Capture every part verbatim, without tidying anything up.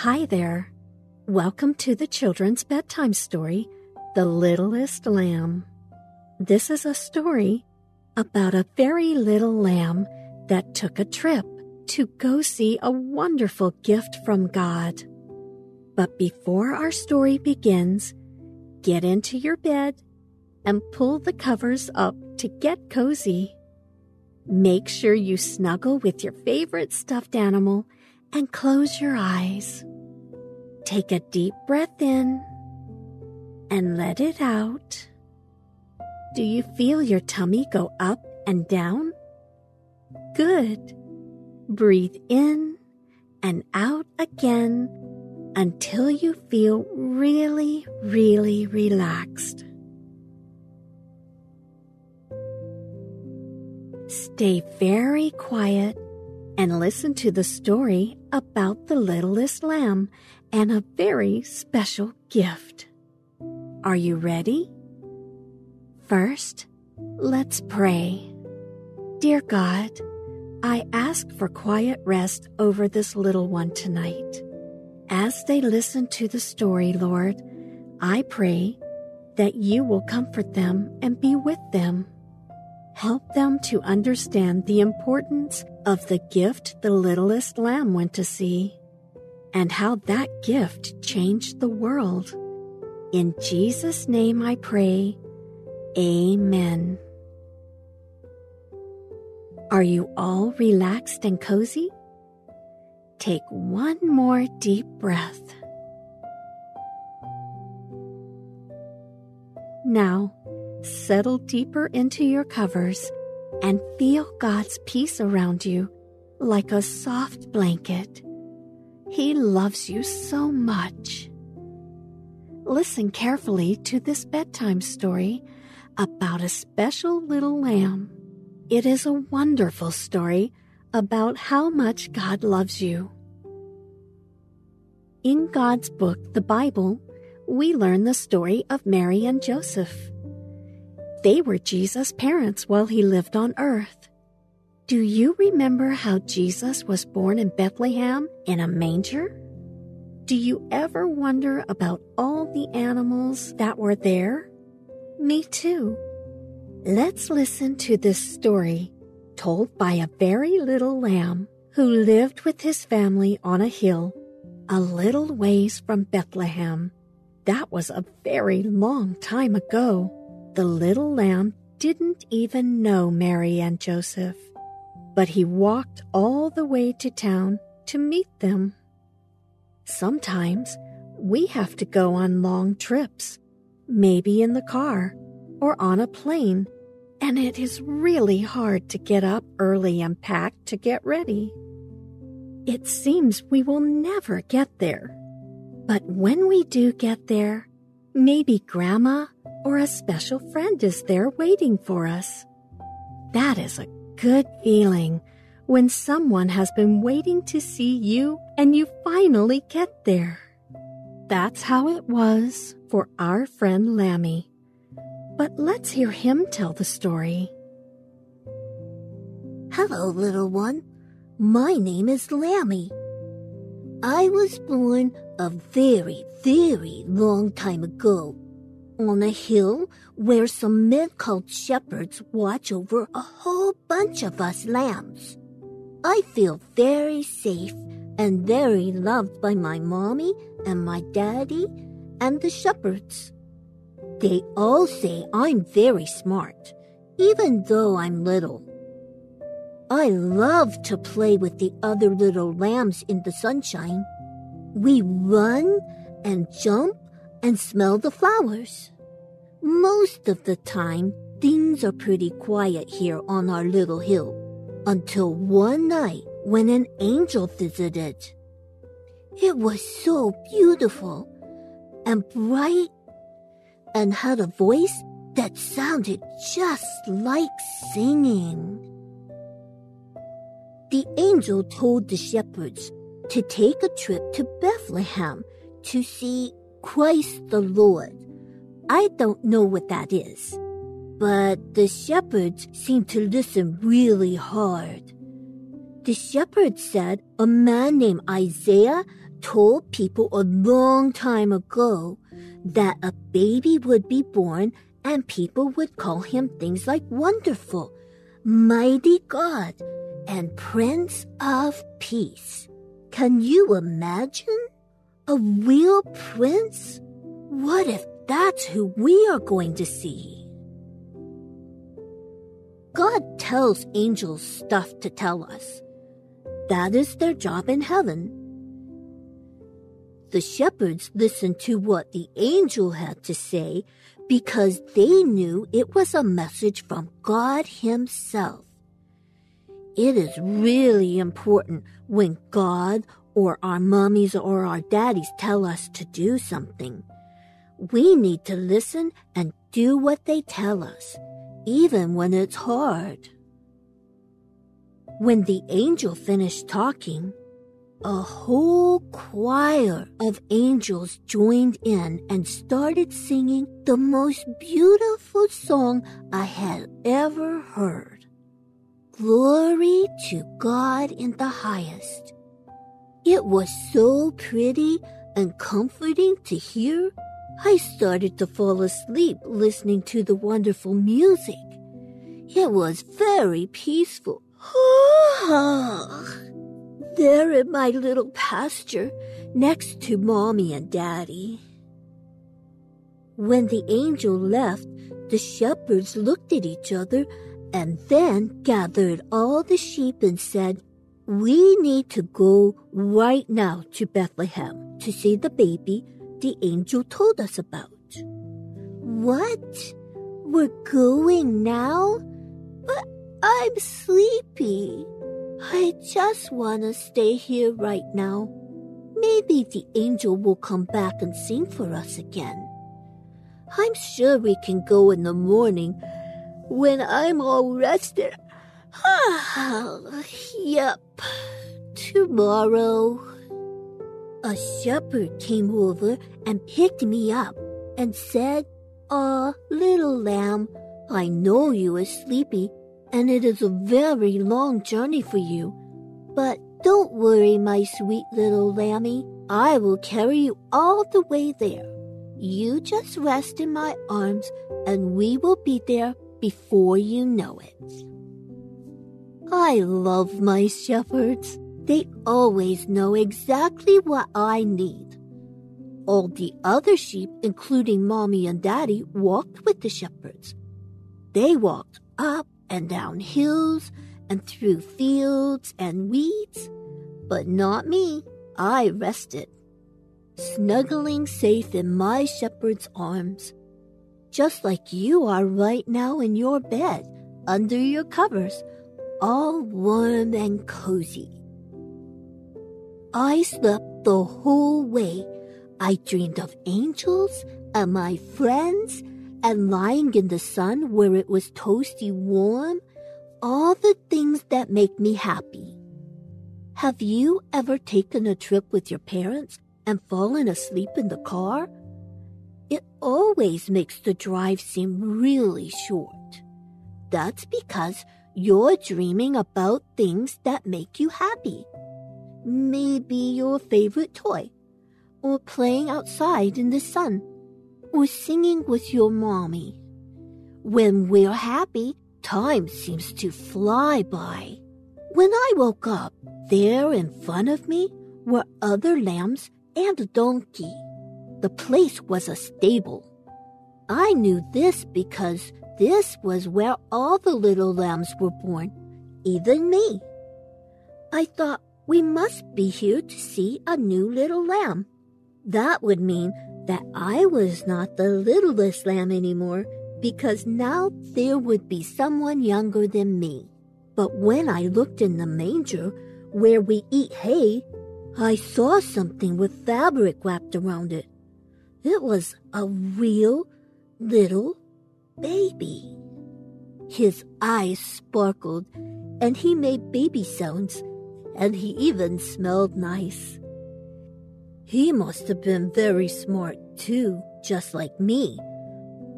Hi there. Welcome to the children's bedtime story, The Littlest Lamb. This is a story about a very little lamb that took a trip to go see a wonderful gift from God. But before our story begins, get into your bed and pull the covers up to get cozy. Make sure you snuggle with your favorite stuffed animal and close your eyes. Take a deep breath in and let it out. Do you feel your tummy go up and down? Good. Breathe in and out again until you feel really, really relaxed. Stay very quiet and listen to the story about the littlest lamb and a very special gift. Are you ready? First, let's pray. Dear God, I ask for quiet rest over this little one tonight. As they listen to the story, Lord, I pray that you will comfort them and be with them. Help them to understand the importance of the gift the littlest lamb went to see, and how that gift changed the world. In Jesus' name I pray, Amen. Are you all relaxed and cozy? Take one more deep breath. Now, settle deeper into your covers and feel God's peace around you like a soft blanket. He loves you so much. Listen carefully to this bedtime story about a special little lamb. It is a wonderful story about how much God loves you. In God's book, the Bible, we learn the story of Mary and Joseph. They were Jesus' parents while he lived on earth. Do you remember how Jesus was born in Bethlehem in a manger? Do you ever wonder about all the animals that were there? Me too. Let's listen to this story told by a very little lamb who lived with his family on a hill a little ways from Bethlehem. That was a very long time ago. The little lamb didn't even know Mary and Joseph, but he walked all the way to town to meet them. Sometimes we have to go on long trips, maybe in the car or on a plane, and it is really hard to get up early and pack to get ready. It seems we will never get there, but when we do get there, maybe Grandma or a special friend is there waiting for us. That is a good feeling when someone has been waiting to see you and you finally get there. That's how it was for our friend Lammy. But let's hear him tell the story. Hello, little one. My name is Lammy. I was born a very, very long time ago, on a hill where some men called shepherds watch over a whole bunch of us lambs. I feel very safe and very loved by my mommy and my daddy and the shepherds. They all say I'm very smart, even though I'm little. I love to play with the other little lambs in the sunshine. We run and jump and smell the flowers. Most of the time, things are pretty quiet here on our little hill, until one night when an angel visited. It was so beautiful and bright and had a voice that sounded just like singing. The angel told the shepherds to take a trip to Bethlehem to see Christ the Lord. I don't know what that is, but the shepherds seemed to listen really hard. The shepherds said a man named Isaiah told people a long time ago that a baby would be born and people would call him things like Wonderful, Mighty God, and Prince of Peace. Can you imagine? A real prince? What if that's who we are going to see? God tells angels stuff to tell us. That is their job in heaven. The shepherds listened to what the angel had to say because they knew it was a message from God Himself. It is really important when God or our mommies or our daddies tell us to do something. We need to listen and do what they tell us, even when it's hard. When the angel finished talking, a whole choir of angels joined in and started singing the most beautiful song I had ever heard. Glory to God in the highest. It was so pretty and comforting to hear. I started to fall asleep listening to the wonderful music. It was very peaceful. There in my little pasture next to Mommy and Daddy. When the angel left, the shepherds looked at each other and then gathered all the sheep and said, "We need to go right now to Bethlehem to see the baby the angel told us about." "What? We're going now? But I'm sleepy. I just want to stay here right now. Maybe the angel will come back and sing for us again. I'm sure we can go in the morning when I'm all rested. Ah, yep, tomorrow." A shepherd came over and picked me up and said, "Ah, little lamb, I know you are sleepy, and it is a very long journey for you. But don't worry, my sweet little lammy. I will carry you all the way there. You just rest in my arms, and we will be there before you know it." I love my shepherds. They always know exactly what I need. All the other sheep, including Mommy and Daddy, walked with the shepherds. They walked up and down hills and through fields and weeds. But not me. I rested, snuggling safe in my shepherd's arms, just like you are right now in your bed, under your covers, all warm and cozy. I slept the whole way. I dreamed of angels and my friends and lying in the sun where it was toasty warm, all the things that make me happy. Have you ever taken a trip with your parents and fallen asleep in the car? It always makes the drive seem really short. That's because you're dreaming about things that make you happy. Maybe your favorite toy, or playing outside in the sun, or singing with your mommy. When we're happy, time seems to fly by. When I woke up, there in front of me were other lambs and a donkey. The place was a stable. I knew this because this was where all the little lambs were born, even me. I thought, we must be here to see a new little lamb. That would mean that I was not the littlest lamb anymore, because now there would be someone younger than me. But when I looked in the manger, where we eat hay, I saw something with fabric wrapped around it. It was a real little baby. His eyes sparkled, and he made baby sounds, and he even smelled nice. He must have been very smart too, just like me,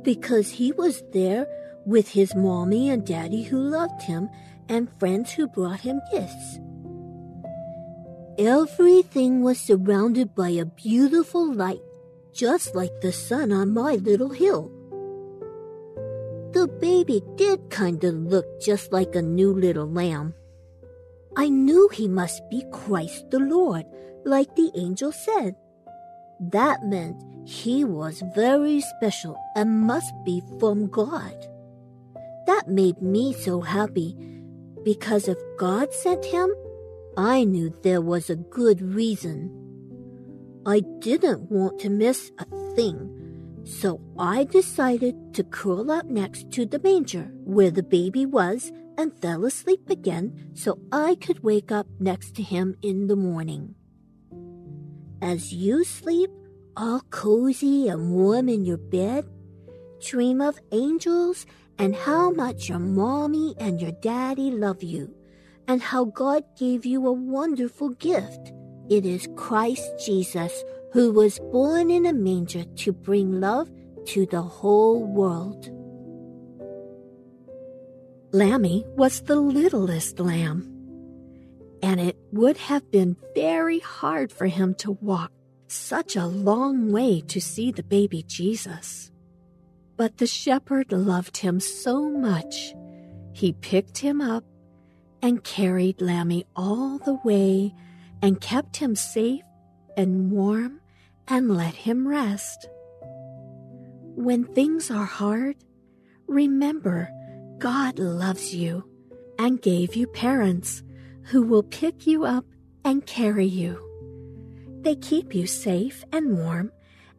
because he was there with his mommy and daddy who loved him and friends who brought him gifts. Everything was surrounded by a beautiful light, just like the sun on my little hill. The baby did kind of look just like a new little lamb. I knew he must be Christ the Lord, like the angel said. That meant he was very special and must be from God. That made me so happy, because if God sent him, I knew there was a good reason. I didn't want to miss a thing, so I decided to curl up next to the manger where the baby was and fell asleep again so I could wake up next to him in the morning. As you sleep, all cozy and warm in your bed, dream of angels and how much your mommy and your daddy love you, and how God gave you a wonderful gift. It is Christ Jesus, who was born in a manger to bring love to the whole world. Lammy was the littlest lamb, and it would have been very hard for him to walk such a long way to see the baby Jesus. But the shepherd loved him so much, he picked him up and carried Lammy all the way and kept him safe and warm and let him rest. When things are hard, remember God loves you and gave you parents who will pick you up and carry you. They keep you safe and warm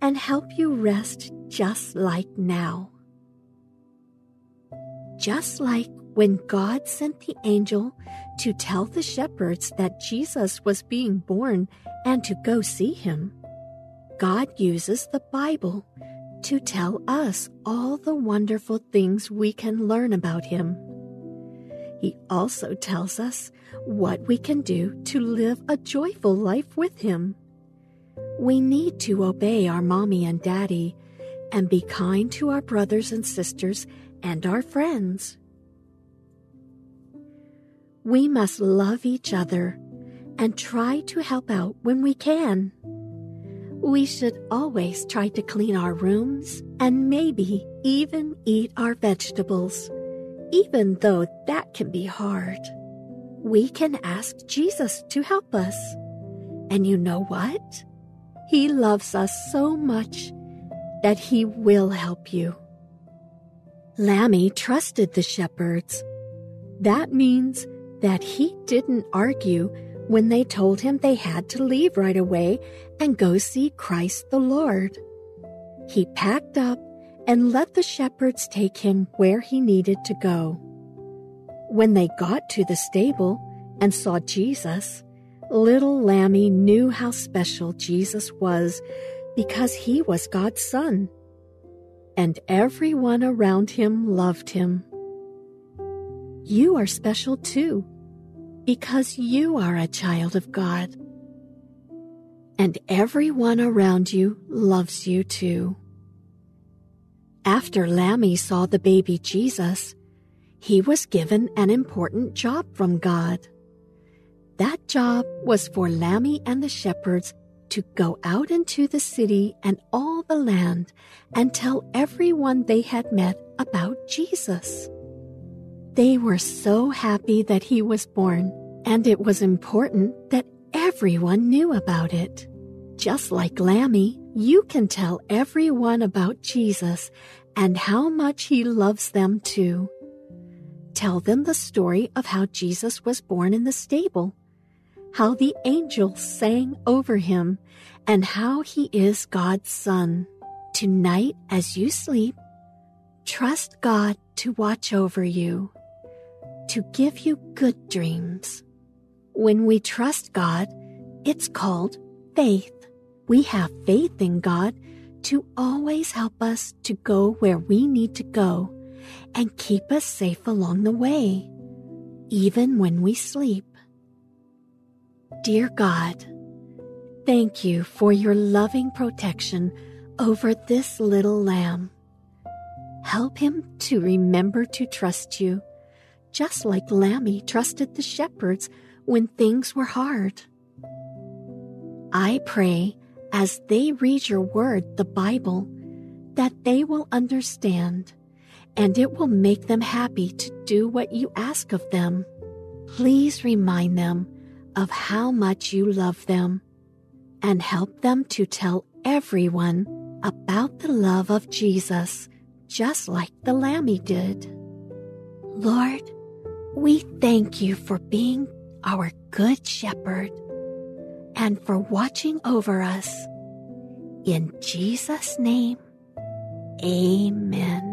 and help you rest just like now. Just like when God sent the angel to tell the shepherds that Jesus was being born and to go see him, God uses the Bible to tell us all the wonderful things we can learn about him. He also tells us what we can do to live a joyful life with him. We need to obey our mommy and daddy and be kind to our brothers and sisters and our friends. We must love each other and try to help out when we can. We should always try to clean our rooms and maybe even eat our vegetables, even though that can be hard. We can ask Jesus to help us. And you know what? He loves us so much that he will help you. Lammy trusted the shepherds. That means that he didn't argue when they told him they had to leave right away and go see Christ the Lord. He packed up and let the shepherds take him where he needed to go. When they got to the stable and saw Jesus, little Lammy knew how special Jesus was because he was God's son, and everyone around him loved him. You are special too, because you are a child of God. And everyone around you loves you too. After Lammy saw the baby Jesus, he was given an important job from God. That job was for Lammy and the shepherds to go out into the city and all the land and tell everyone they had met about Jesus. They were so happy that he was born, and it was important that everyone knew about it. Just like Lammy, you can tell everyone about Jesus and how much he loves them too. Tell them the story of how Jesus was born in the stable, how the angels sang over him, and how he is God's son. Tonight, as you sleep, trust God to watch over you, to give you good dreams. When we trust God, it's called faith. We have faith in God to always help us to go where we need to go and keep us safe along the way, even when we sleep. Dear God, thank you for your loving protection over this little lamb. Help him to remember to trust you, just like Lammy trusted the shepherds when things were hard. I pray, as they read your word, the Bible, that they will understand, and it will make them happy to do what you ask of them. Please remind them of how much you love them, and help them to tell everyone about the love of Jesus, just like the Lamb did. Lord, we thank you for being our good shepherd and for watching over us. In Jesus' name, amen.